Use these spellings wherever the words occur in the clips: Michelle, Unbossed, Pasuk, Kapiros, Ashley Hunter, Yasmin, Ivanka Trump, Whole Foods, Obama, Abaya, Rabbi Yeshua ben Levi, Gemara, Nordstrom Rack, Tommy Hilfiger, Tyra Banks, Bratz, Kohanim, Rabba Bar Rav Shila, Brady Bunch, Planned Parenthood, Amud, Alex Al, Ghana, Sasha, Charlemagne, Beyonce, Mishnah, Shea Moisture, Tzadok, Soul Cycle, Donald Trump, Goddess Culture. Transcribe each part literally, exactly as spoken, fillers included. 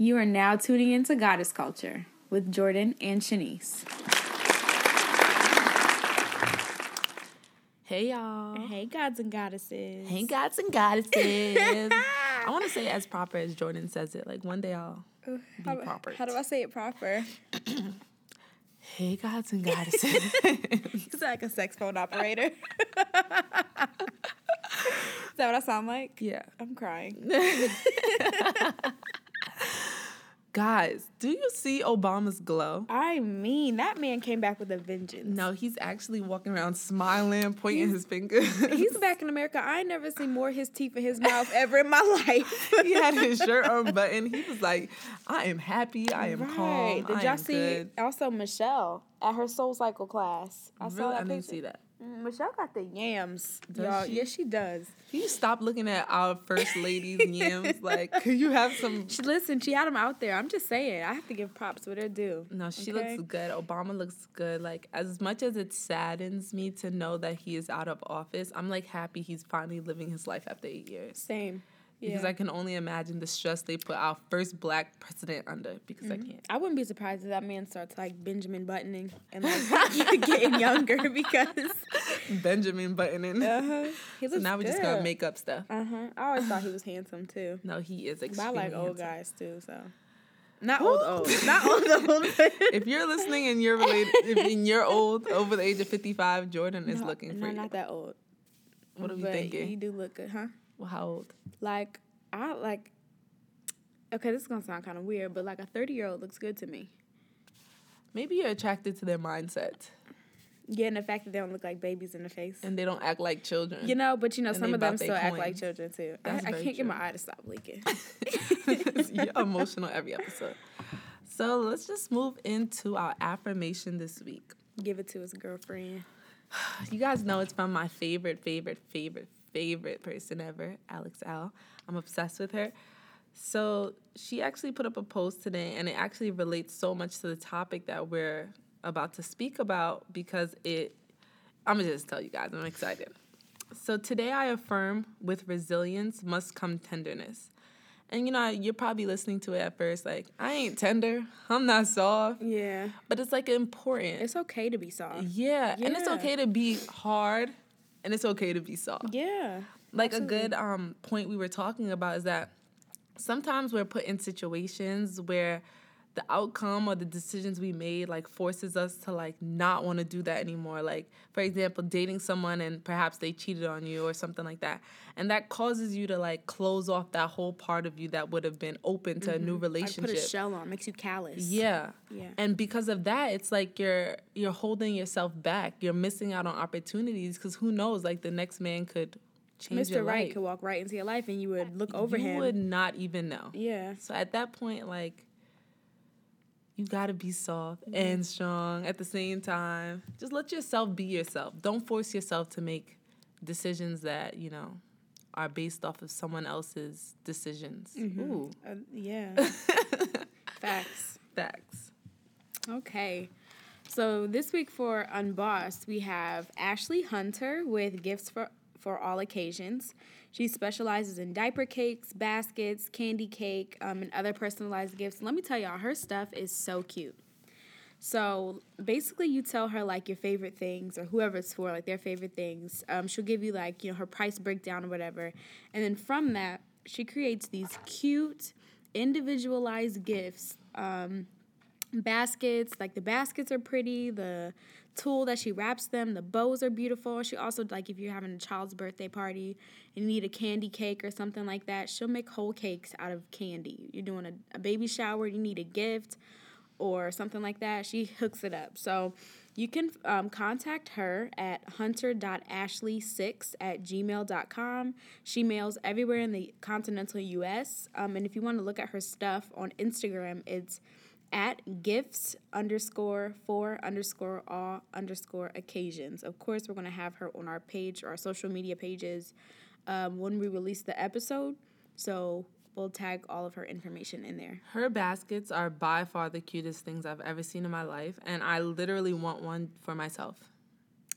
You are now tuning into Goddess Culture with Jordan and Shanice. Hey, y'all. Hey, gods and goddesses. Hey, gods and goddesses. I want to say it as proper as Jordan says it. Like, one day I'll Ooh, be how, proper. How do I say it proper? Hey, gods and goddesses. It's like a sex phone operator. Is that what I sound like? Yeah. I'm crying. Guys, do you see Obama's glow? I mean, that man came back with a vengeance. No, he's actually walking around smiling, pointing his finger. He's back in America. I ain't never seen more of his teeth in his mouth ever in my life. He had his shirt unbuttoned. He was like, I am happy. I am right. calm. Did I y'all see good. Also Michelle at her Soul Cycle class? I really? saw that I didn't see that. Michelle got the yams, does y'all. She? Yes, she does. Can you stop looking at our first lady's yams? Like, could you have some? She, listen, she had them out there. I'm just saying. I have to give props what her due. No, she okay? looks good. Obama looks good. Like, as much as it saddens me to know that he is out of office, I'm, like, happy he's finally living his life after eight years. Same. Yeah. Because I can only imagine the stress they put our first black president under. Because mm-hmm. I can't. I wouldn't be surprised if that man starts like Benjamin Buttoning and like getting younger because Benjamin Buttoning. Uh-huh. He looks so now good. We just gotta make up stuff. Uh huh. I always thought he was handsome too. No, he is extremely. But I like handsome. Old guys too, so. Not Ooh. old, old. Not old, old. If you're listening and you're related, if you're old over the age of fifty-five, Jordan no, is looking no, for you. No, not that old. What are we but thinking? You do look good, huh? Well, how old? Like, I, like, okay, this is going to sound kind of weird, but, like, a thirty-year-old looks good to me. Maybe you're attracted to their mindset. Yeah, and the fact that they don't look like babies in the face. And they don't act like children. You know, but, you know, and some of them still coins. act like children, too. That's I, I can't true. get my eye to stop leaking. You're emotional every episode. So, let's just move into our affirmation this week. Give it to his girlfriend. You guys know it's from my favorite, favorite, favorite, favorite person ever, Alex Al. I'm obsessed with her. So she actually put up a post today, and it actually relates so much to the topic that we're about to speak about because it, I'm going to just tell you guys, I'm excited. So today I affirm with resilience must come tenderness. And, you know, you're probably listening to it at first, like, I ain't tender. I'm not soft. Yeah. But it's, like, important. It's okay to be soft. Yeah. yeah. And it's okay to be hard. And it's okay to be soft. Yeah. Like absolutely. a good um, point we were talking about is that sometimes we're put in situations where the outcome or the decisions we made, like, forces us to, like, not want to do that anymore. Like, for example, dating someone and perhaps they cheated on you or something like that. And that causes you to, like, close off that whole part of you that would have been open to mm-hmm. a new relationship. Like, put a shell on. Makes you callous. Yeah. Yeah. And because of that, it's like you're you're holding yourself back. You're missing out on opportunities because who knows, like, the next man could change your life. Mister Right could walk right into your life and you would look over you him. You would not even know. Yeah. So at that point, like, you gotta be soft mm-hmm. and strong at the same time. Just let yourself be yourself. Don't force yourself to make decisions that, you know, are based off of someone else's decisions. Mm-hmm. Ooh. Uh, yeah. Facts. Facts. Okay. So this week for Unbossed, we have Ashley Hunter with Gifts for, for All Occasions. She specializes in diaper cakes, baskets, candy cake, um, and other personalized gifts. Let me tell y'all, her stuff is so cute. So basically you tell her, like, your favorite things or whoever it's for, like, their favorite things. Um, she'll give you, like, you know, her price breakdown or whatever. And then from that, she creates these cute, individualized gifts, um, baskets. Like, the baskets are pretty, the tool that she wraps them, the bows are beautiful. She also, like, if you're having a child's birthday party and you need a candy cake or something like that, she'll make whole cakes out of candy. You're doing a, a baby shower, you need a gift or something like that, she hooks it up. So you can um, contact her at hunter dot ashley six at gmail dot com. She mails everywhere in the continental U S Um, and if you want to look at her stuff on Instagram, it's at gifts underscore for underscore all underscore occasions. Of course, we're going to have her on our page or our social media pages um, when we release the episode. So we'll tag all of her information in there. Her baskets are by far the cutest things I've ever seen in my life. And I literally want one for myself.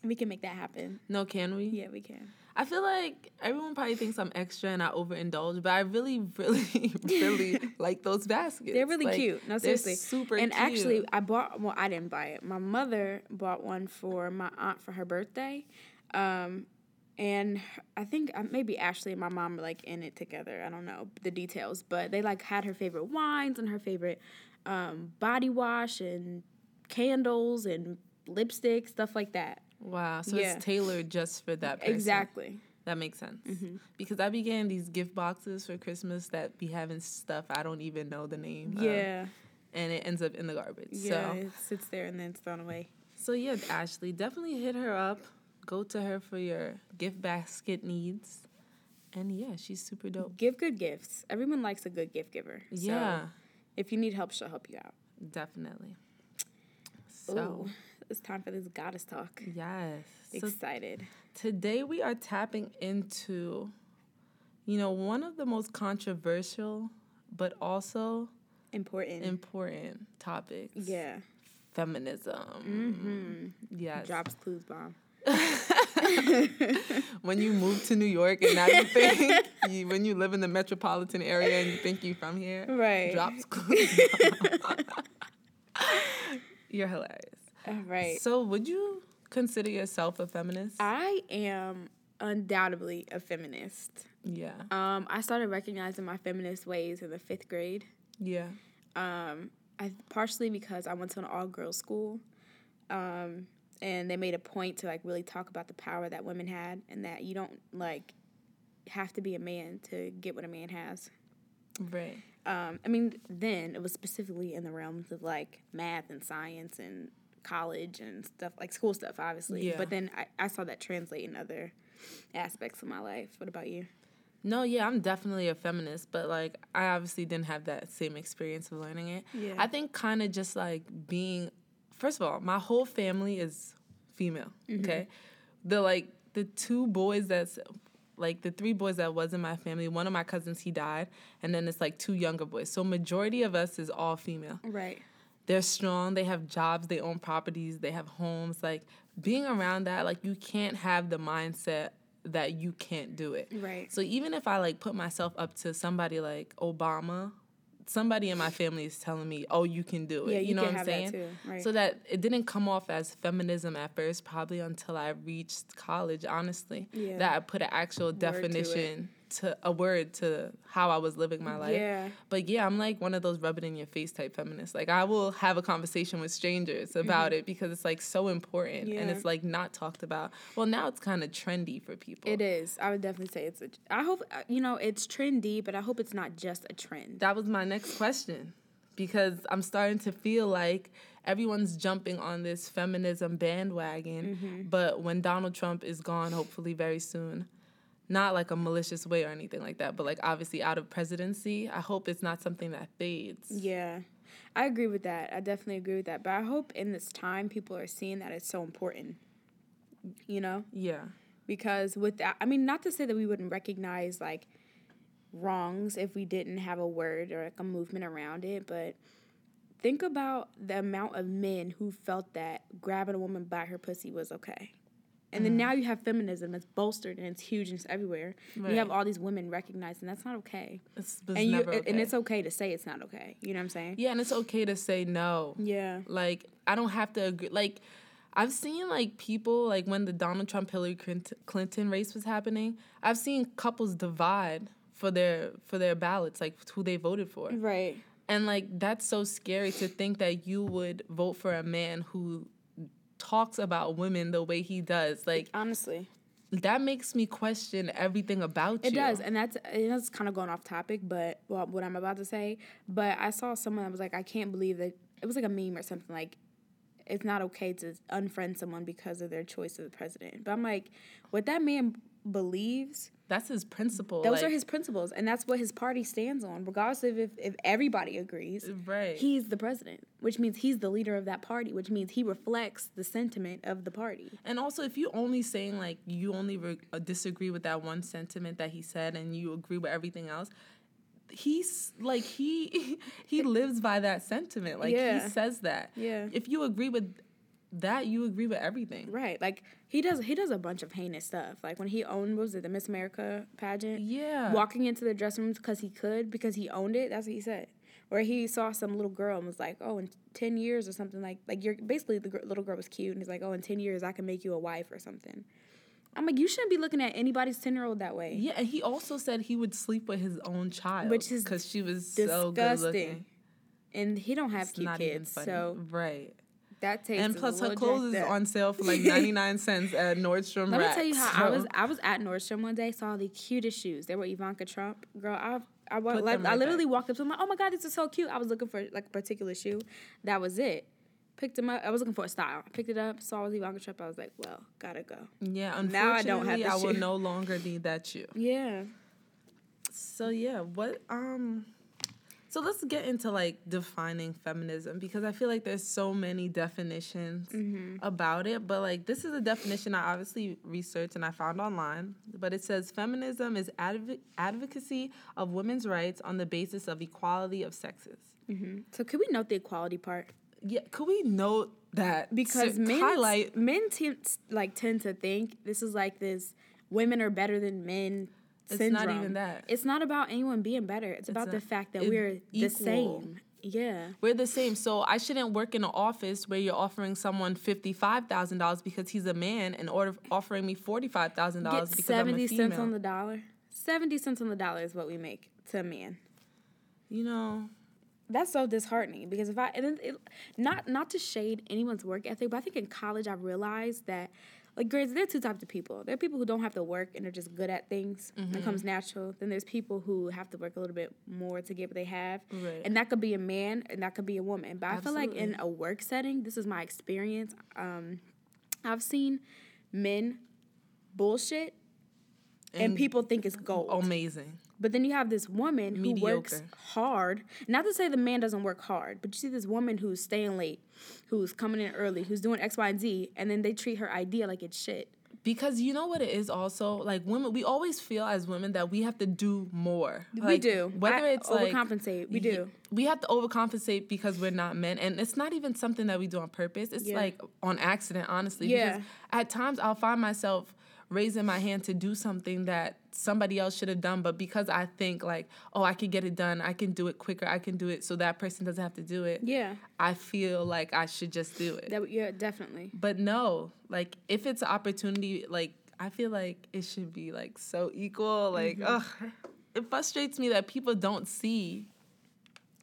We can make that happen. No, can we? Yeah, we can. I feel like everyone probably thinks I'm extra and I overindulge, but I really, really, really like those baskets. They're really like, cute. No, seriously. They're super and cute. And actually, I bought, well, I didn't buy it. My mother bought one for my aunt for her birthday. Um, and I think maybe Ashley and my mom were like in it together. I don't know the details, but they like had her favorite wines and her favorite um, body wash and candles and lipstick, stuff like that. Wow, so yeah. It's tailored just for that person. Exactly. That makes sense. Mm-hmm. Because I be getting these gift boxes for Christmas that be having stuff I don't even know the name yeah. of. And it ends up in the garbage. Yeah, so. It sits there and then it's thrown away. So yeah, Ashley, definitely hit her up. Go to her for your gift basket needs. And yeah, she's super dope. Give good gifts. Everyone likes a good gift giver. Yeah. So if you need help, she'll help you out. Definitely. So... Ooh. It's time for this goddess talk. Yes. Excited. So today we are tapping into, you know, one of the most controversial but also important important topics. Yeah. Feminism. Mm-hmm. Yes. Drops clues bomb. When you move to New York and now you think, you, when you live in the metropolitan area and you think you're from here. Right. Drops clues bomb. You're hilarious. All right. So would you consider yourself a feminist? I am undoubtedly a feminist. Yeah. Um, I started recognizing my feminist ways in the fifth grade. Yeah. Um, I partially because I went to an all-girls school, um, and they made a point to, like, really talk about the power that women had and that you don't, like, have to be a man to get what a man has. Right. Um, I mean, then it was specifically in the realms of, like, math and science and college and stuff, like school stuff, obviously. Yeah. But then I, I saw that translate in other aspects of my life. What about you? No, yeah, I'm definitely a feminist, but, like, I obviously didn't have that same experience of learning it. Yeah. I think kind of just, like, being... First of all, my whole family is female, mm-hmm. okay? The, like, the two boys that's... Like, the three boys that was in my family, one of my cousins, he died, and then it's, like, two younger boys. So majority of us is all female. Right. They're strong. They have jobs. They own properties. They have homes. Like, being around that, like, you can't have the mindset that you can't do it. Right. So even if I, like, put myself up to somebody like Obama, somebody in my family is telling me, oh, you can do it. Yeah, you, you know can what I'm have saying? That too. Right. So that it didn't come off as feminism at first, probably until I reached college, honestly, yeah. that I put an actual word definition to, to a word to how I was living my life. Yeah. But yeah, I'm like one of those rub it in your face type feminists. Like, I will have a conversation with strangers about mm-hmm. it because it's, like, so important yeah. and it's, like, not talked about. Well, now it's kind of trendy for people. It is. I would definitely say it's a, I hope, you know, it's trendy, but I hope it's not just a trend. That was my next question, because I'm starting to feel like everyone's jumping on this feminism bandwagon, mm-hmm. but when Donald Trump is gone, hopefully very soon, not like a malicious way or anything like that, but, like, obviously out of presidency, I hope it's not something that fades. Yeah, I agree with that. I definitely agree with that. But I hope in this time people are seeing that it's so important, you know? Yeah. Because with that, I mean, not to say that we wouldn't recognize, like, wrongs if we didn't have a word or, like, a movement around it, but think about the amount of men who felt that grabbing a woman by her pussy was okay. And then now you have feminism. It's bolstered and it's huge and it's everywhere. Right. And you have all these women recognizing that's not okay. It's, it's and you, never okay. And it's okay to say it's not okay. You know what I'm saying? Yeah, and it's okay to say no. Yeah. Like, I don't have to agree. Like, I've seen, like, people, like, when the Donald Trump-Hillary Clinton race was happening, I've seen couples divide for their for their ballots, like, who they voted for. Right. And, like, that's so scary to think that you would vote for a man who... talks about women the way he does. Like, honestly, that makes me question everything about you. It does. And that's it's kind of going off topic, but well, what I'm about to say, but I saw someone that was like, I can't believe that it was like a meme or something, like, it's not okay to unfriend someone because of their choice of the president. But I'm like, what that man believes, that's his principle. Those like, are his principles, and that's what his party stands on, regardless of if, if everybody agrees. Right. He's the president, which means he's the leader of that party, which means he reflects the sentiment of the party. And also, if you only saying, like, you only re- disagree with that one sentiment that he said and you agree with everything else, he's, like, he he lives by that sentiment. Like, yeah. He says that. Yeah. If you agree with that you agree with everything. Right. Like, he does he does a bunch of heinous stuff. Like, when he owned, what was it, the Miss America pageant? Yeah. Walking into the dressing rooms because he could, because he owned it, that's what he said. Or he saw some little girl and was like, oh, in ten years or something, like, like you're basically the gr- little girl was cute, and he's like, oh, in ten years I can make you a wife or something. I'm like, you shouldn't be looking at anybody's ten-year-old that way. Yeah, and he also said he would sleep with his own child. Which is because she was disgusting. So good-looking. And he don't have it's cute kids, so... Right. That takes And plus, her clothes is on sale for like ninety-nine cents at Nordstrom Rack. Let me tell you how so. I was I was at Nordstrom one day, saw the cutest shoes. They were Ivanka Trump. Girl, I I, I, like, right I literally back. walked up to them like, oh my God, these are so cute. I was looking for like a particular shoe. That was it. Picked them up. I was looking for a style. I picked it up, saw the Ivanka Trump. I was like, well, gotta go. Yeah, unfortunately, now I, don't have the I will shoe. no longer need that shoe. Yeah. So, yeah, what, um... So let's get into, like, defining feminism, because I feel like there's so many definitions mm-hmm. about it. But, like, this is a definition I obviously researched and I found online. But it says feminism is adv- advocacy of women's rights on the basis of equality of sexes. Mm-hmm. So could we note the equality part? Yeah, could we note that? Because men, highlight- men t- like tend to think this is like this women are better than men syndrome. It's not even that. It's not about anyone being better. It's, it's about not, the fact that we're equal. The same. Yeah. We're the same. So I shouldn't work in an office where you're offering someone fifty-five thousand dollars because he's a man and order offering me forty-five thousand dollars because seventy I'm a female. seventy cents on the dollar. seventy cents on the dollar is what we make to a man. You know. That's so disheartening because if I... and it, not not to shade anyone's work ethic, but I think in college I realized that... Like, granted, there are two types of people. There are people who don't have to work and are just good at things. Mm-hmm. It comes natural. Then there's people who have to work a little bit more to get what they have. Right. And that could be a man and that could be a woman. But Absolutely. I feel like in a work setting, this is my experience. Um, I've seen men bullshit and, and people think it's gold. Amazing. But then you have this woman Mediocre. who works hard. Not to say the man doesn't work hard, but you see this woman who's staying late, who's coming in early, who's doing X, Y, and Z, and then they treat her idea like it's shit. Because you know what it is also? Like, women, we always feel as women that we have to do more. Like, we do. Whether I it's overcompensate. Like, we do. We have to overcompensate because we're not men. And it's not even something that we do on purpose. It's yeah. like on accident, honestly. Yeah. Because at times I'll find myself raising my hand to do something that somebody else should have done, but because I think like, oh, I can get it done, I can do it quicker, I can do it so that person doesn't have to do it. Yeah. I feel like I should just do it. That, yeah, definitely. But no, like if it's an opportunity, like I feel like it should be like so equal. Like, mm-hmm. ugh, it frustrates me that people don't see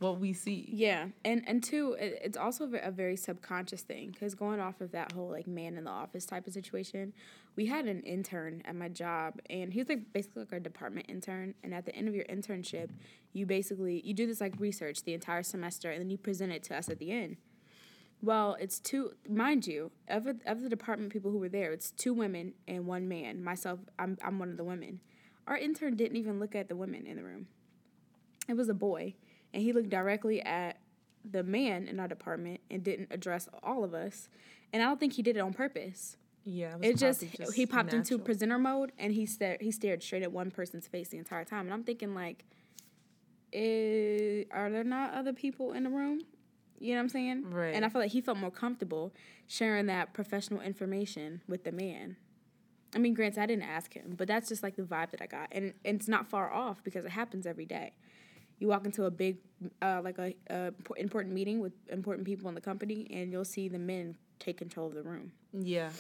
what we see. Yeah, and and two, it, it's also a very subconscious thing, because going off of that whole like man in the office type of situation, we had an intern at my job, and he was like basically like our department intern, and at the end of your internship, you basically, you do this like research the entire semester, and then you present it to us at the end. Well, it's two, mind you, of, a, of the department people who were there, it's two women and one man. Myself, I'm I'm one of the women. Our intern didn't even look at the women in the room. It was a boy. And he looked directly at the man in our department and didn't address all of us. And I don't think he did it on purpose. Yeah. It, was it just, just he popped natural. into presenter mode, and he, sta- he stared straight at one person's face the entire time. And I'm thinking, like, are there not other people in the room? You know what I'm saying? Right. And I feel like he felt more comfortable sharing that professional information with the man. I mean, granted, I didn't ask him, but that's just, like, the vibe that I got. And, and it's not far off because it happens every day. You walk into a big, uh, like a uh, important meeting with important people in the company, and you'll see the men take control of the room. Yeah,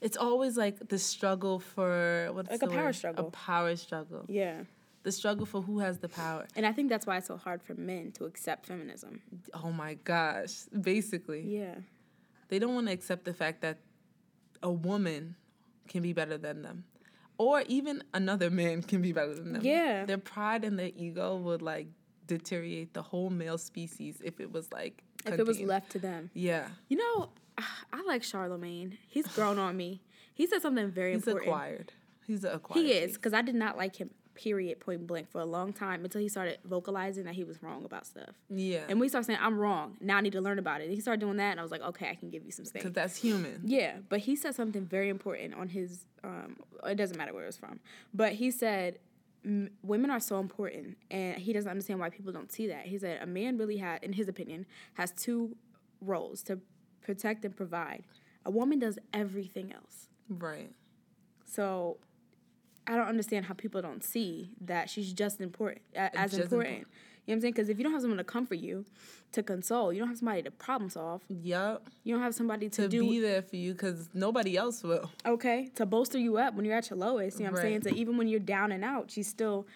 it's always like the struggle for what's like the a power word? struggle. A power struggle. Yeah, the struggle for who has the power. And I think that's why it's so hard for men to accept feminism. Oh my gosh! Basically. Yeah. They don't want to accept the fact that a woman can be better than them. Or even another man can be better than them. Yeah. Their pride and their ego would like deteriorate the whole male species if it was like contained. If it was left to them. Yeah. You know, I like Charlemagne. He's grown on me. He said something very He's important. He's acquired. He's an acquired. He is, because I did not like him, period, point blank, for a long time until he started vocalizing that he was wrong about stuff. Yeah. And we started saying, I'm wrong. Now I need to learn about it. And he started doing that, and I was like, okay, I can give you some space. Because that's human. Yeah. But he said something very important on his, um, it doesn't matter where it was from, but he said, women are so important, and he doesn't understand why people don't see that. He said a man really had, in his opinion, has two roles: to protect and provide. A woman does everything else. Right. So I don't understand how people don't see that she's just important, as just important. important. You know what I'm saying? Because if you don't have someone to comfort you, to console, you don't have somebody to problem solve. Yep. You don't have somebody to, to do... To be there for you, because nobody else will. Okay. To bolster you up when you're at your lowest. You know what right. I'm saying? So even when you're down and out, she's still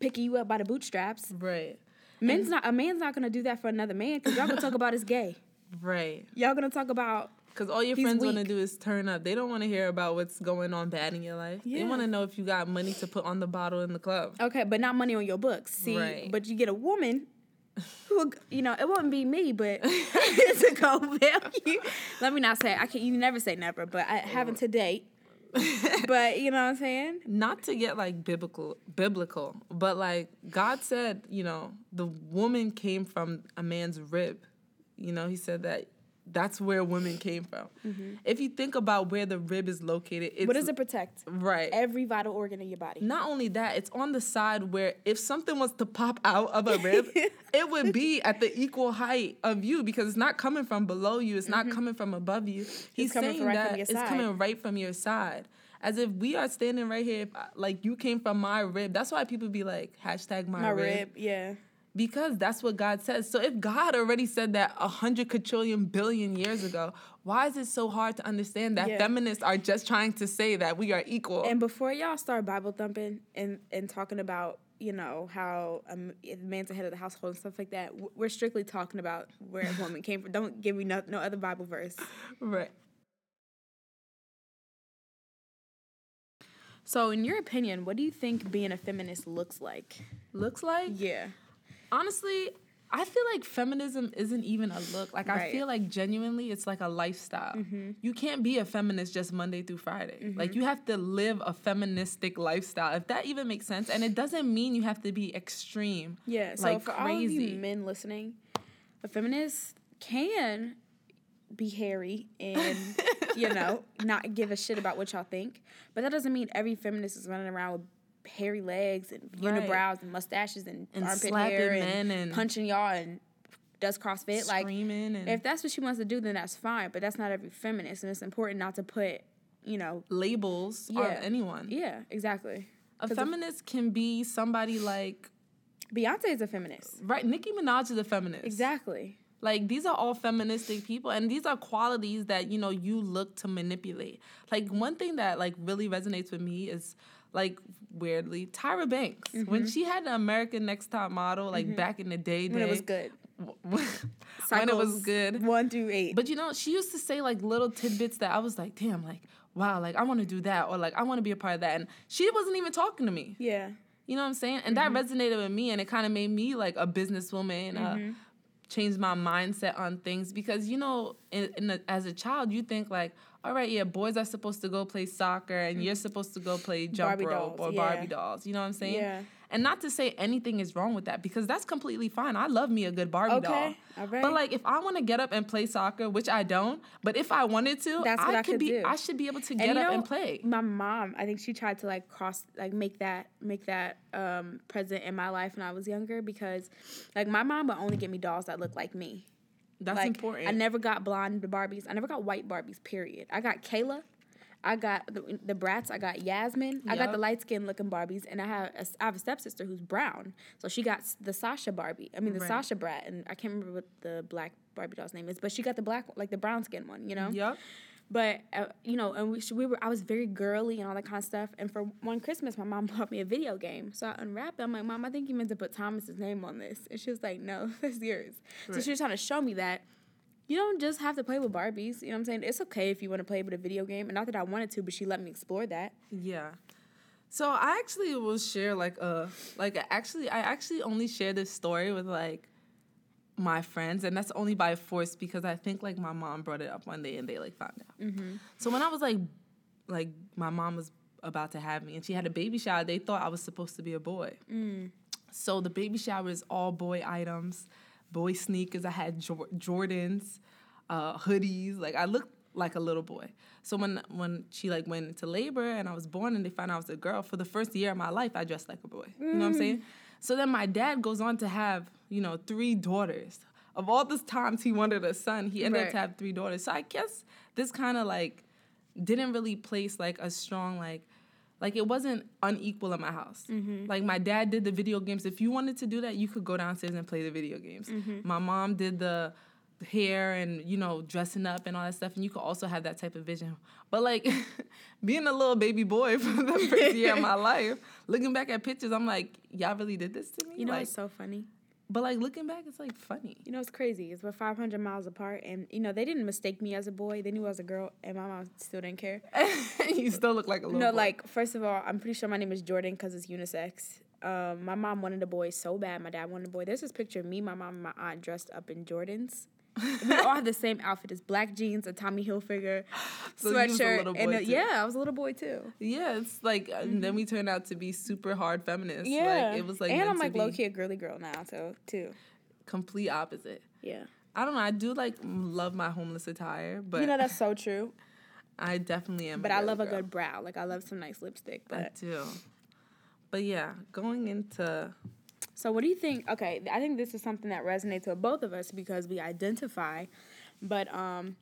picking you up by the bootstraps. Right. Men's and not A man's not going to do that for another man, because y'all going to talk about is gay. Right. Y'all going to talk about... Because all your He's friends want to do is turn up. They don't want to hear about what's going on bad in your life. Yeah. They want to know if you got money to put on the bottle in the club. Okay, but not money on your books. See, right. But you get a woman who, you know, it wouldn't be me, but it's a gold value. Let me not say, I can't, you never say never, but I haven't to date. But you know what I'm saying? Not to get like biblical, biblical, but like God said, you know, the woman came from a man's rib. You know, he said that. That's where women came from. Mm-hmm. If you think about where the rib is located, it's... What does it protect? Right. Every vital organ in your body. Not only that, it's on the side where if something was to pop out of a rib, it would be at the equal height of you because it's not coming from below you. It's not mm-hmm. coming from above you. He's it's saying coming right that it's coming right from your side. As if we are standing right here, if I, like you came from my rib. That's why people be like, hashtag my, my rib. My rib, yeah. Because that's what God says. So if God already said that a hundred quadrillion billion years ago, why is it so hard to understand that yeah. feminists are just trying to say that we are equal? And before y'all start Bible thumping and, and talking about, you know, how a man's the head of the household and stuff like that, we're strictly talking about where a woman came from. Don't give me no, no other Bible verse. Right. So in your opinion, what do you think being a feminist looks like? Looks like? Yeah. Honestly, I feel like feminism isn't even a look. Like, right. I feel like genuinely it's like a lifestyle. Mm-hmm. You can't be a feminist just Monday through Friday. Mm-hmm. Like, you have to live a feministic lifestyle, if that even makes sense. And it doesn't mean you have to be extreme. Yeah, so like for crazy. All of you men listening, a feminist can be hairy and, you know, not give a shit about what y'all think. But that doesn't mean every feminist is running around with hairy legs and unibrows right. and mustaches and, and armpit hair and, and punching y'all and does CrossFit. Like, and if that's what she wants to do, then that's fine. But that's not every feminist, and it's important not to put, you know, labels yeah. on anyone. Yeah, exactly. A feminist if, can be somebody like Beyonce is a feminist, right? Nicki Minaj is a feminist, exactly. Like, these are all feministic people, and these are qualities that, you know, you look to manipulate. Like, one thing that, like, really resonates with me is, like, weirdly, Tyra Banks. Mm-hmm. When she had the America's Next Top Model, like, mm-hmm. back in the day, day. When it was good. When it was good. One through eight. But, you know, she used to say, like, little tidbits that I was like, damn, like, wow, like, I want to do that, or, like, I want to be a part of that. And she wasn't even talking to me. Yeah. You know what I'm saying? And mm-hmm. that resonated with me, and it kind of made me, like, a businesswoman, mm-hmm. uh, change my mindset on things because, you know, in, in a, as a child, you think like, all right, yeah, boys are supposed to go play soccer and mm-hmm. you're supposed to go play jump Barbie rope dolls, or yeah. Barbie dolls. You know what I'm saying? Yeah. And not to say anything is wrong with that because that's completely fine. I love me a good Barbie okay. doll. All right. But like if I want to get up and play soccer, which I don't, but if I wanted to, that's I, what I could, could be do. I should be able to get and, up know, and play. My mom, I think she tried to like cross like make that make that um, present in my life when I was younger because like my mom would only get me dolls that look like me. That's like, important. I never got blonde Barbies. I never got white Barbies, period. I got Kayla. I got the, the Bratz. I got Yasmin. Yep. I got the light-skinned looking Barbies. And I have a, I have a stepsister who's brown. So she got the Sasha Barbie. I mean, the right. Sasha Brat. And I can't remember what the black Barbie doll's name is. But she got the black, like the brown-skinned one, you know? Yep. But, uh, you know, and we, we were. I was very girly and all that kind of stuff. And for one Christmas, my mom bought me a video game. So I unwrapped it. I'm like, Mom, I think you meant to put Thomas's name on this. And she was like, no, that's yours. Right. So she was trying to show me that you don't just have to play with Barbies. You know what I'm saying? It's okay if you want to play with a video game. And not that I wanted to, but she let me explore that. Yeah. So I actually will share, like, a, like a, actually, I actually only share this story with, like, my friends, and that's only by force because I think like my mom brought it up one day and they like found out. Mm-hmm. So when I was like, like my mom was about to have me and she had a baby shower, they thought I was supposed to be a boy. Mm. So the baby shower is all boy items, boy sneakers. I had jo- Jordans, uh, hoodies. Like I looked like a little boy. So when when she like went into labor and I was born and they found out I was a girl, for the first year of my life I dressed like a boy. Mm. You know what I'm saying? So then my dad goes on to have, you know, three daughters, of all the times he wanted a son, he ended right. up to have three daughters. So I guess this kind of, like, didn't really place, like, a strong, like, like, it wasn't unequal in my house. Mm-hmm. Like, my dad did the video games. If you wanted to do that, you could go downstairs and play the video games. Mm-hmm. My mom did the hair and, you know, dressing up and all that stuff. And you could also have that type of vision. But, like, being a little baby boy for the first year of my life, looking back at pictures, I'm like, y'all really did this to me? You know, like, it's so funny. But, like, looking back, it's, like, funny. You know, it's crazy. It's we're five hundred miles apart. And, you know, they didn't mistake me as a boy. They knew I was a girl, and my mom still didn't care. You still look like a little no, boy. No, like, first of all, I'm pretty sure my name is Jordan because it's unisex. Um, my mom wanted a boy so bad. My dad wanted a boy. There's this picture of me, my mom, and my aunt dressed up in Jordans. We all had the same outfit. It's black jeans, a Tommy Hilfiger so sweatshirt. A and a, yeah, I was a little boy too. Yeah, it's like mm-hmm. and then we turned out to be super hard feminists. Yeah, like, it was like, and I'm like low key a girly girl now, so too. Complete opposite. Yeah, I don't know. I do like love my homeless attire, but you know that's so true. I definitely am. But a I love girl. a good brow. Like I love some nice lipstick. But I do. But yeah, going into. So what do you think? Okay, I think this is something that resonates with both of us because we identify, but um,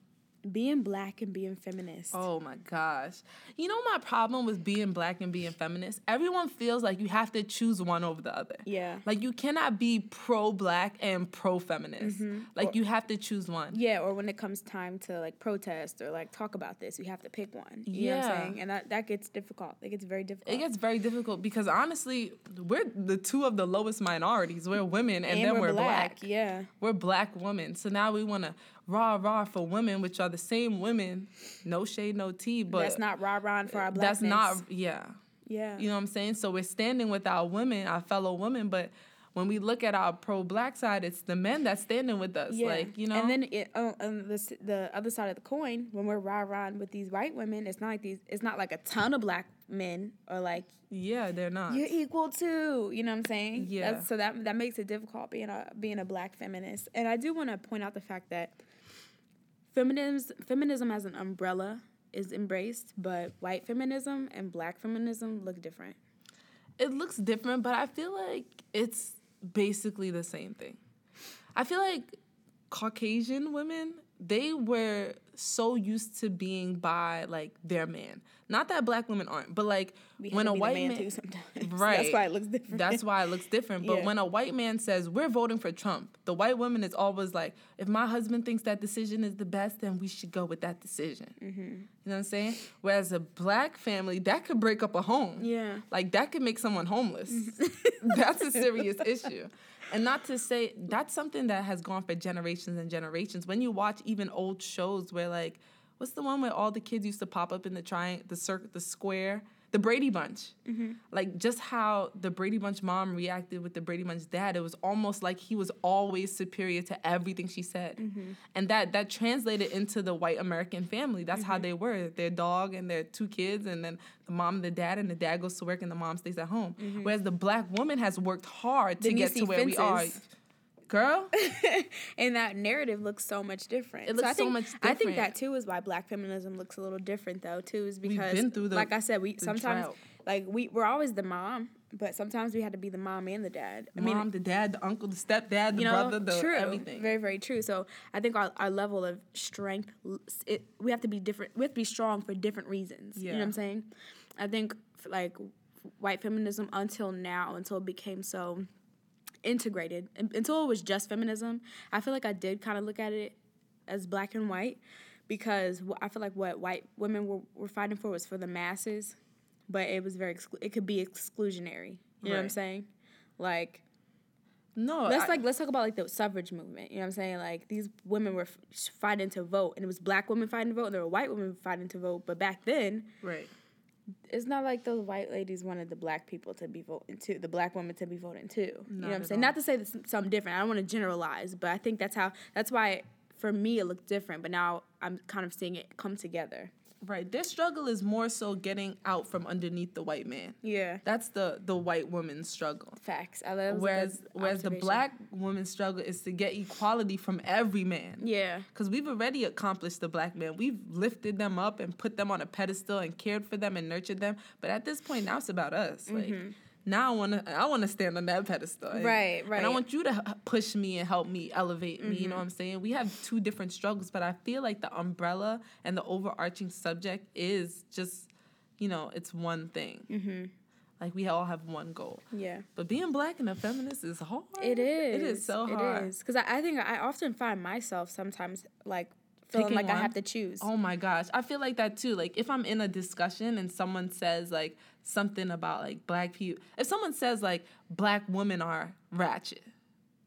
being black and being feminist. Oh, my gosh. You know my problem with being black and being feminist? Everyone feels like you have to choose one over the other. Yeah. Like, you cannot be pro-black and pro-feminist. Mm-hmm. Like, or, you have to choose one. Yeah, or when it comes time to, like, protest or, like, talk about this, you have to pick one. You yeah. know what I'm saying? And that, that gets difficult. It gets very difficult. It gets very difficult because, honestly, we're the two of the lowest minorities. We're women, and, and then we're, we're black. black. Yeah. We're black women. So now we want to rah rah for women, which are the same women, no shade, no tea, but that's not rah rah for our blackness. That's not, yeah, yeah. You know what I'm saying? So we're standing with our women, our fellow women, but when we look at our pro black side, it's the men that's standing with us, yeah. like you know. And then it, uh, on the the other side of the coin, when we're rah rah with these white women, it's not like these, it's not like a ton of black men are like, yeah, they're not. You're equal too. You know what I'm saying? Yeah. That's, so that that makes it difficult being a being a black feminist. And I do want to point out the fact that. Feminism, feminism as an umbrella is embraced, but white feminism and black feminism look different. It looks different, but I feel like it's basically the same thing. I feel like Caucasian women, they were so used to being by, like, their man. Not that black women aren't, but, like, we when a white man... We have to be the man, too, sometimes. Right. So that's why it looks different. That's why it looks different. But yeah. when a white man says, we're voting for Trump, the white woman is always like, if my husband thinks that decision is the best, then we should go with that decision. Mm-hmm. You know what I'm saying? Whereas a black family, that could break up a home. Yeah. Like, that could make someone homeless. Mm-hmm. That's a serious issue. And not to say, that's something that has gone for generations and generations. When you watch even old shows where, like, what's the one where all the kids used to pop up in the triangle, the circle, the square? The Brady Bunch. Mm-hmm. Like, just how the Brady Bunch mom reacted with the Brady Bunch dad, it was almost like he was always superior to everything she said. Mm-hmm. And that that translated into the white American family. That's mm-hmm. how they were. Their dog and their two kids, and then the mom and the dad, and the dad goes to work and the mom stays at home. Mm-hmm. Whereas the black woman has worked hard to then get to where fences. we are. Girl. And that narrative looks so much different. It looks so, I think, so much different. I think that, too, is why black feminism looks a little different, though, too, is because, We've been through the, like I said, we sometimes, drought. like, we, we're always the mom, but sometimes we had to be the mom and the dad. I mom, mean, the dad, the uncle, the stepdad, the you know, brother, the true. everything. Very, very true. So I think our, our level of strength, it, we have to be different. We have to be strong for different reasons. Yeah. You know what I'm saying? I think, like, white feminism until now, until it became so... integrated until it was just feminism. I feel like I did kind of look at it as black and white because I feel like what white women were, were fighting for was for the masses, but it was very exclu- it could be exclusionary. You right. know what I'm saying? Like, no, let's I, like let's talk about like the suffrage movement. You know what I'm saying? Like these women were f- fighting to vote, and it was black women fighting to vote, and there were white women fighting to vote. But back then, right. It's not like those white ladies wanted the black people to be voting too, the black women to be voting too. Not you know what I'm saying? All. Not to say that something different. I don't want to generalize, but I think that's how. That's why it, for me it looked different. But now I'm kind of seeing it come together. Right. Their struggle is more so getting out from underneath the white man. Yeah. That's the, the white woman's struggle. Facts. I love whereas whereas the black woman's struggle is to get equality from every man. Yeah. Because we've already accomplished the black man. We've lifted them up and put them on a pedestal and cared for them and nurtured them. But at this point, now it's about us. Mm-hmm. Like, Now I want to I want to stand on that pedestal. Right, right. And I want you to push me and help me elevate mm-hmm. me, you know what I'm saying? We have two different struggles, but I feel like the umbrella and the overarching subject is just, you know, it's one thing. Mm-hmm. Like, we all have one goal. Yeah. But being black and a feminist is hard. It is. It is so hard. It is. Because I, I think I often find myself sometimes, like, feeling Picking like one. I have to choose. Oh, my gosh. I feel like that, too. Like, if I'm in a discussion and someone says, like, something about, like, black people. If someone says, like, black women are ratchet,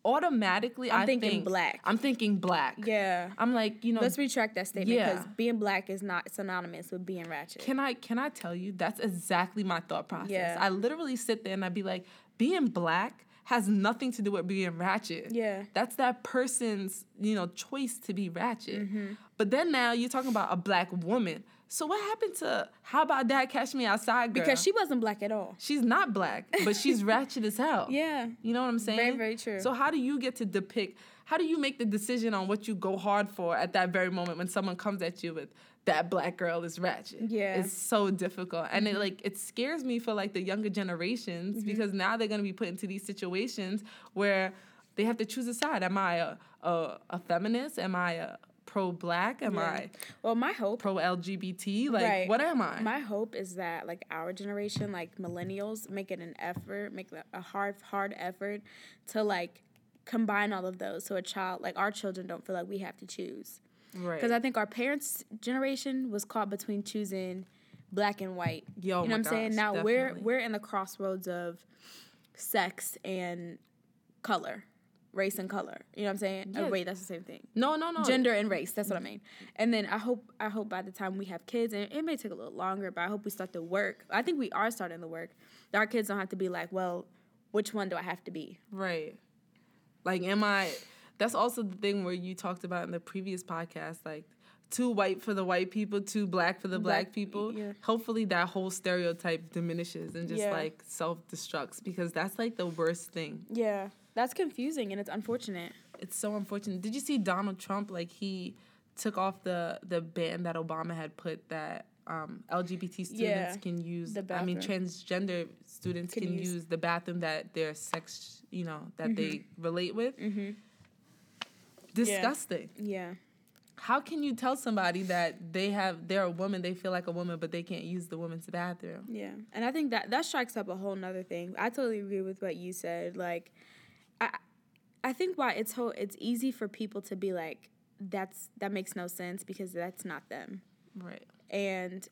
automatically I'm I thinking think, black. I'm thinking black. Yeah. I'm like, you know. Let's retract that statement because yeah. being black is not synonymous with being ratchet. Can I can I tell you, that's exactly my thought process. Yeah. I literally sit there and I'd be like, being black has nothing to do with being ratchet. Yeah. That's that person's, you know, choice to be ratchet. Mm-hmm. But then now you're talking about a black woman. So what happened to, how about that Catch Me Outside girl? Because she wasn't black at all. She's not black, but she's ratchet as hell. Yeah. You know what I'm saying? Very, very true. So how do you get to depict, how do you make the decision on what you go hard for at that very moment when someone comes at you with, that black girl is ratchet? Yeah. It's so difficult. And mm-hmm. it, like, it scares me for, like, the younger generations mm-hmm. because now they're going to be put into these situations where they have to choose a side. Am I a, a, a feminist? Am I a... pro-black? Am yeah. I well, my hope pro-L G B T? Like, right. what am I? My hope is that, like, our generation, like, millennials, make it an effort, make a hard, hard effort to, like, combine all of those so a child, like, our children don't feel like we have to choose. Right. Because I think our parents' generation was caught between choosing black and white. Yo, you know my what I'm gosh, saying? Now definitely. we're we're in the crossroads of sex and color. Race and color. You know what I'm saying? Yes. Oh, wait, that's the same thing. No, no, no. Gender and race. That's what I mean. And then I hope I hope by the time we have kids, and it may take a little longer, but I hope we start to work. I think we are starting the work. That our kids don't have to be like, well, which one do I have to be? Right. Like, am I... That's also the thing where you talked about in the previous podcast, like, too white for the white people, too black for the black, black people. Yeah. Hopefully that whole stereotype diminishes and just, yeah. like, self-destructs because that's, like, the worst thing. Yeah. That's confusing, and it's unfortunate. It's so unfortunate. Did you see Donald Trump, like, he took off the, the ban that Obama had put that um, L G B T students yeah, can use, the I mean, transgender students can, can use. use the bathroom that their sex, you know, that mm-hmm. they relate with? Mm-hmm. Disgusting. Yeah. yeah. How can you tell somebody that they have, they're a woman, they feel like a woman, but they can't use the woman's bathroom? Yeah. And I think that, that strikes up a whole nother thing. I totally agree with what you said, like, I I think why it's ho- it's easy for people to be like, that's that makes no sense because that's not them. Right. And,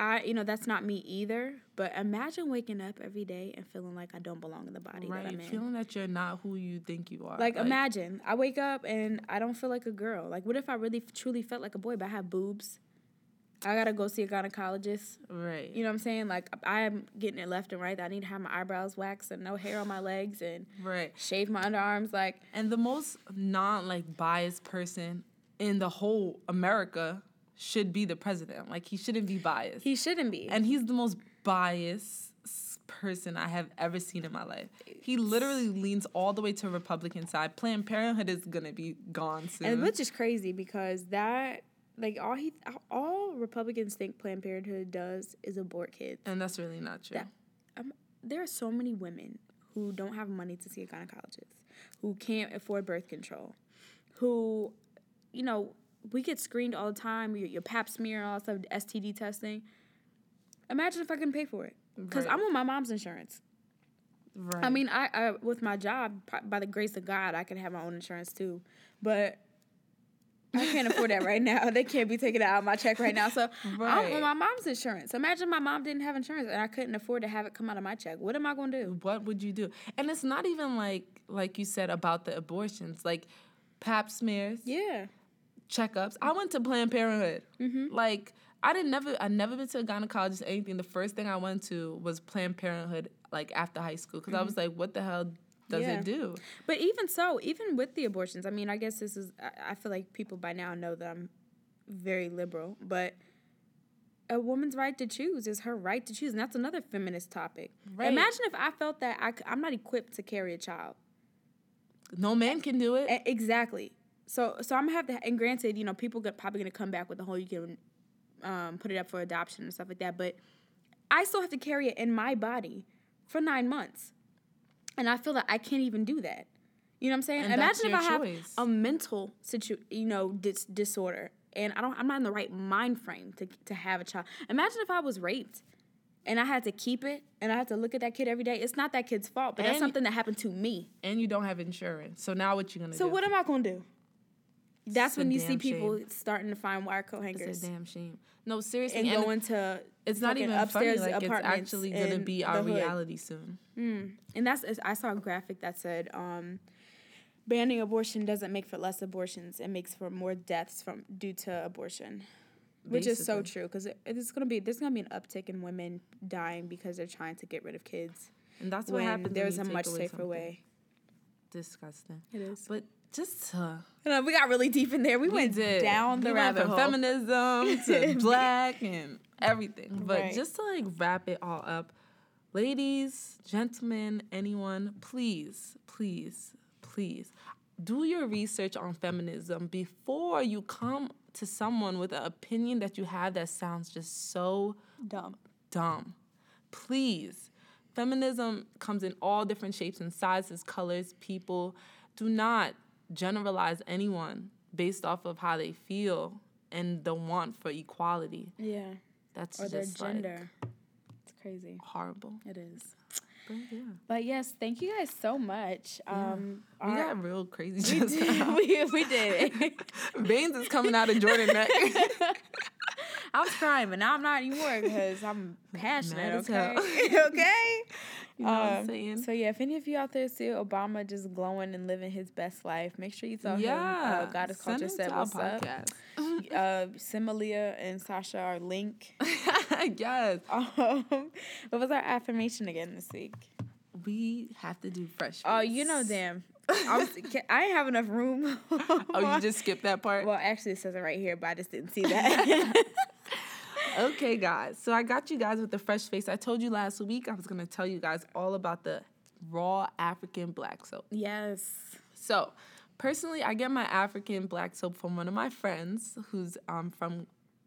I you know, that's not me either. But imagine waking up every day and feeling like I don't belong in the body right. that I'm in. Feeling that you're not who you think you are. Like, like, imagine. I wake up and I don't feel like a girl. Like, what if I really truly felt like a boy but I have boobs? I got to go see a gynecologist. Right. You know what I'm saying? Like, I'm getting it left and right. I need to have my eyebrows waxed and no hair on my legs and right. shave my underarms. Like, and the most non, like, biased person in the whole America should be the president. Like, he shouldn't be biased. He shouldn't be. And he's the most biased person I have ever seen in my life. He literally leans all the way to Republican side. Planned Parenthood is going to be gone soon. And which is crazy because that... Like, all he, all Republicans think Planned Parenthood does is abort kids. And that's really not true. That, um, there are so many women who don't have money to see a gynecologist, who can't afford birth control, who, you know, we get screened all the time, your, your pap smear and all that stuff, S T D testing. Imagine if I couldn't pay for it. Because right. I'm on my mom's insurance. Right. I mean, I, I with my job, by the grace of God, I can have my own insurance too. But... I can't afford that right now. They can't be taking it out of my check right now. So right. I'm on my mom's insurance. Imagine my mom didn't have insurance and I couldn't afford to have it come out of my check. What am I going to do? What would you do? And it's not even like, like you said about the abortions, like pap smears. Yeah. Checkups. I went to Planned Parenthood. Mm-hmm. Like I didn't never, I never been to a gynecologist or anything. The first thing I went to was Planned Parenthood, like after high school. Cause mm-hmm. I was like, what the hell does yeah. it do? But even so, even with the abortions, I mean, I guess this is, I, I feel like people by now know that I'm very liberal, but a woman's right to choose is her right to choose, and that's another feminist topic. Right. Imagine if I felt that I, I'm not equipped to carry a child. No man can do it. A- exactly. So so I'm going to have to, and granted, you know, people are probably going to come back with the whole, you can um, put it up for adoption and stuff like that, but I still have to carry it in my body for nine months. And I feel that I can't even do that. You know what I'm saying? And Imagine if I choice. have a mental situ- you know, dis- disorder and I don't I'm not in the right mind frame to to have a child. Imagine if I was raped and I had to keep it and I had to look at that kid every day. It's not that kid's fault, but and that's something that happened to me. And you don't have insurance. So now what you gonna so do? So what am I gonna do? That's it's when you see people shame. starting to find wire coat hangers. It's a damn shame. No, seriously. And, and going to it's not even upstairs funny. Like it's actually gonna be our reality soon. Mm. And that's I saw a graphic that said, um, banning abortion doesn't make for less abortions; it makes for more deaths from due to abortion, which Basically. is so true. Because it, it's gonna be there's gonna be an uptick in women dying because they're trying to get rid of kids. And that's what happens. There's when you a take much away safer something. way. Disgusting. It is, but. Just, uh... You know, we got really deep in there. We, we went did. down the we rabbit went from hole. Feminism to black and everything. But right. just to, like, wrap it all up, ladies, gentlemen, anyone, please, please, please do your research on feminism before you come to someone with an opinion that you have that sounds just so... Dumb. Dumb. Please. Feminism comes in all different shapes and sizes, colors, people. Do not... generalize anyone based off of how they feel and the want for equality. Yeah. That's or just their gender. Like it's crazy. Horrible. It is. But, yeah. But yes, thank you guys so much. Yeah. Um, we our, got real crazy. We just did. Now. We, we did. Veins is coming out of Jordan's neck. I was crying, but now I'm not anymore because I'm passionate. Mad okay. okay. You know um, what I'm saying? So, yeah, if any of you out there see Obama just glowing and living his best life, make sure you tell yeah. him uh, Goddess Culture said what's up. uh, Similia and Sasha are linked. Yes. Um, what was our affirmation again this week? We have to do fresh. Oh, uh, you know, damn. I, was, can, I didn't have enough room. Oh, you just skipped that part? Well, actually, it says it right here, but I just didn't see that. Okay, guys. So I got you guys with the fresh face. I told you last week I was going to tell you guys all about the raw African black soap. Yes. So personally, I get my African black soap from one of my friends who's um from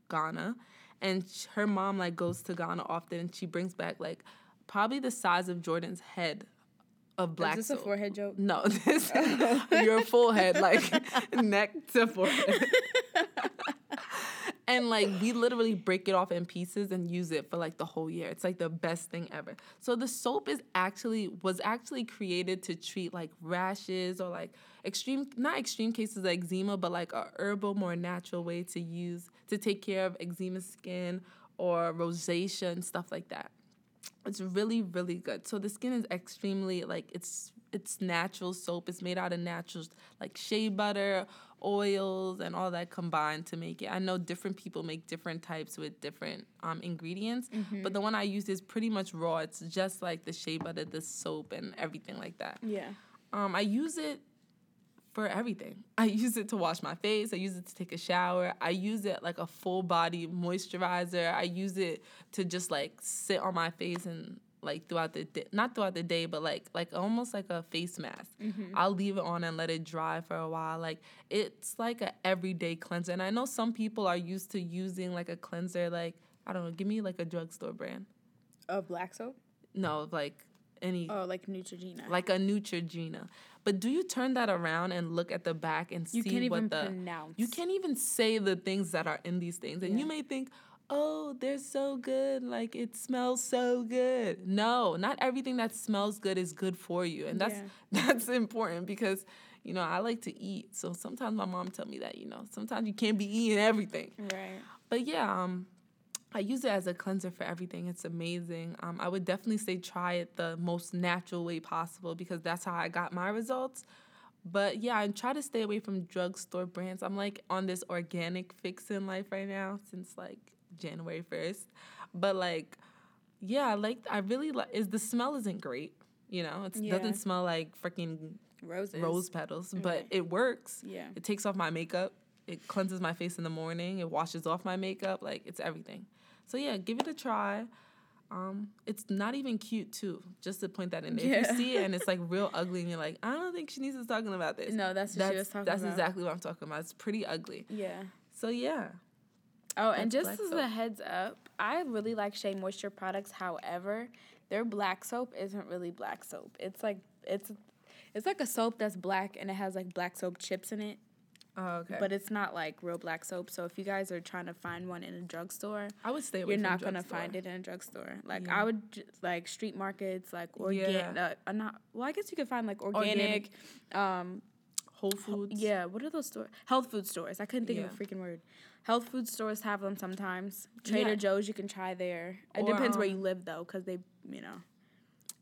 Ghana. And her mom, like, goes to Ghana often. And she brings back, like, probably the size of Jordan's head of black soap. Is this soap. a forehead joke? No. This your full head, like, neck to forehead. And, like, we literally break it off in pieces and use it for, like, the whole year. It's, like, the best thing ever. So the soap is actually, was actually created to treat, like, rashes or, like, extreme, not extreme cases like eczema, but, like, a herbal, more natural way to use, to take care of eczema skin or rosacea and stuff like that. It's really, really good. So the skin is extremely, like, it's it's natural soap. It's made out of natural, like, shea butter, oils, and all that combined to make it. I know different people make different types with different um, ingredients, mm-hmm. but the one I use is pretty much raw. It's just, like, the shea butter, the soap, and everything like that. Yeah. Um, I use it for everything. I use it to wash my face. I use it to take a shower. I use it like a full body moisturizer. I use it to just, like, sit on my face and, like, throughout the day, not throughout the day, but like like almost like a face mask. Mm-hmm. I'll leave it on and let it dry for a while. Like, it's like an everyday cleanser. And I know some people are used to using, like, a cleanser. Like, I don't know. Give me, like, a drugstore brand. Of black soap? No, like any. Oh, like Neutrogena. Like a Neutrogena. But do you turn that around and look at the back and you see can't what even the... Pronounce. You can't even say the things that are in these things. And yeah. you may think, oh, they're so good. Like, it smells so good. No, not everything that smells good is good for you. And that's yeah. that's important because, you know, I like to eat. So sometimes my mom tell me that, you know, sometimes you can't be eating everything. Right. But, yeah, um, I use it as a cleanser for everything. It's amazing. Um, I would definitely say try it the most natural way possible because that's how I got my results. But, yeah, I try to stay away from drugstore brands. I'm, like, on this organic fix in life right now since, like, January first. But, like, yeah, like, I really like is the smell isn't great. You know, it yeah. doesn't smell like freaking roses, rose petals, okay. but it works. Yeah. It takes off my makeup. It cleanses my face in the morning. It washes off my makeup. Like, it's everything. So, yeah, give it a try. Um, it's not even cute, too, just to point that in there. Yeah. If you see it and it's, like, real ugly and you're like, I don't think Shanice's talking about this. No, that's what that's, she was talking that's about. That's exactly what I'm talking about. It's pretty ugly. Yeah. So, yeah. Oh, that's and just as soap. a heads up, I really like Shea Moisture products. However, their black soap isn't really black soap. It's like it's it's like a soap that's black and it has like black soap chips in it. Oh, okay. But it's not like real black soap. So if you guys are trying to find one in a drugstore, I would stay away. You're not gonna find it in a drugstore. Like yeah. I would j- like street markets, like organic. Yeah. Uh, not well. I guess you could find like organic. organic. Um, Whole Foods. Yeah. What are those stores? Health food stores. I couldn't think yeah. of a freaking word. Health food stores have them sometimes. Trader yeah. Joe's, you can try there. It or, depends where you live though, because they, you know.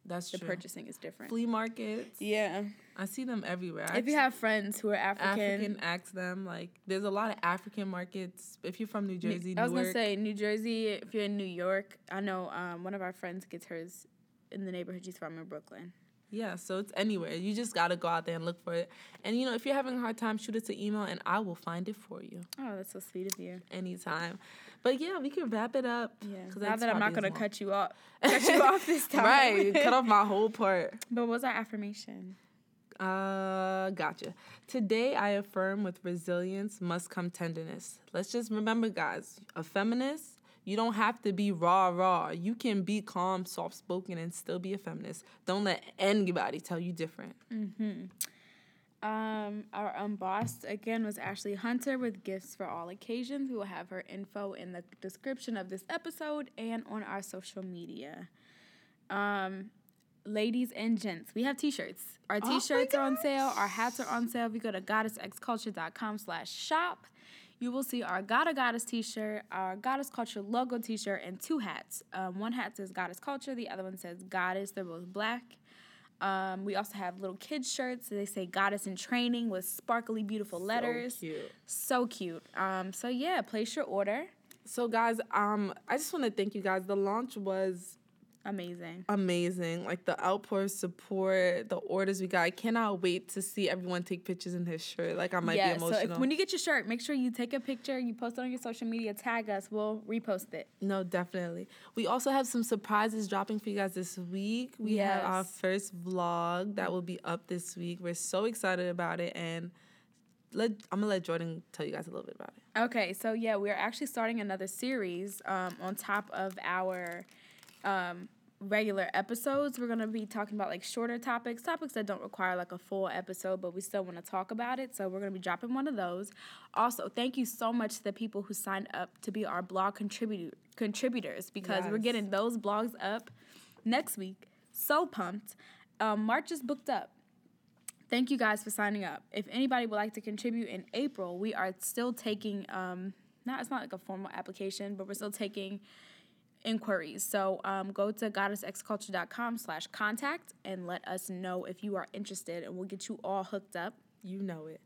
That's the true. The purchasing is different. Flea markets. Yeah. I see them everywhere. I if you have friends who are African. African, ask them. Like, there's a lot of African markets. If you're from New Jersey, New I was going to say, New Jersey, if you're in New York, I know um, one of our friends gets hers in the neighborhood she's from in Brooklyn. Yeah, so it's anywhere. You just got to go out there and look for it. And, you know, if you're having a hard time, shoot us an email, and I will find it for you. Oh, that's so sweet of you. Anytime. But, yeah, we can wrap it up. Yeah. Now that I'm not going to cut you off cut you off this time. Right. Cut off my whole part. But what was our affirmation? Uh, gotcha. Today, I affirm with resilience must come tenderness. Let's just remember, guys, a feminist... You don't have to be raw, raw. You can be calm, soft-spoken, and still be a feminist. Don't let anybody tell you different. Mm-hmm. Um, our Unbossed, again, was Ashley Hunter with Gifts for All Occasions. We will have her info in the description of this episode and on our social media. Um, ladies and gents, we have T-shirts. Our T-shirts oh are on sale. Our hats are on sale. If you go to goddessxculture.com slash shop. You will see our Gotta Goddess T-shirt, our Goddess Culture logo T-shirt, and two hats. Um, one hat says Goddess Culture. The other one says Goddess. They're both black. Um, we also have little kids shirts. They say Goddess in Training with sparkly, beautiful letters. So cute. So cute. Um, so, yeah, place your order. So, guys, um, I just want to thank you guys. The launch was... Amazing. Amazing. Like, the outpour support, the orders we got. I cannot wait to see everyone take pictures in his shirt. Like, I might yeah, be emotional. So if, when you get your shirt, make sure you take a picture, you post it on your social media, tag us. We'll repost it. No, definitely. We also have some surprises dropping for you guys this week. We yes. have our first vlog that will be up this week. We're so excited about it, and let I'm going to let Jordan tell you guys a little bit about it. Okay, so, yeah, we are actually starting another series um, on top of our... Um, regular episodes. We're going to be talking about like shorter topics, topics that don't require like a full episode, but we still want to talk about it. So we're going to be dropping one of those. Also, thank you so much to the people who signed up to be our blog contributor contributors because yes. we're getting those blogs up next week. So pumped. Um, March is booked up. Thank you guys for signing up. If anybody would like to contribute in April, we are still taking, um, not, it's not like a formal application, but we're still taking inquiries. So um, go to goddessxculture.com slash contact and let us know if you are interested, and we'll get you all hooked up. You know it.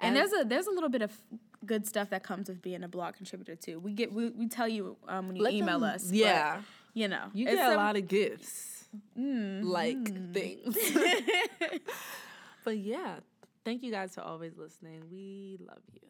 And, and there's a there's a little bit of good stuff that comes with being a blog contributor too. We get we, we tell you um, when you email them, us. Yeah, but, you know, you get a, a lot of gifts, mm, like mm. things. But yeah, thank you guys for always listening. We love you.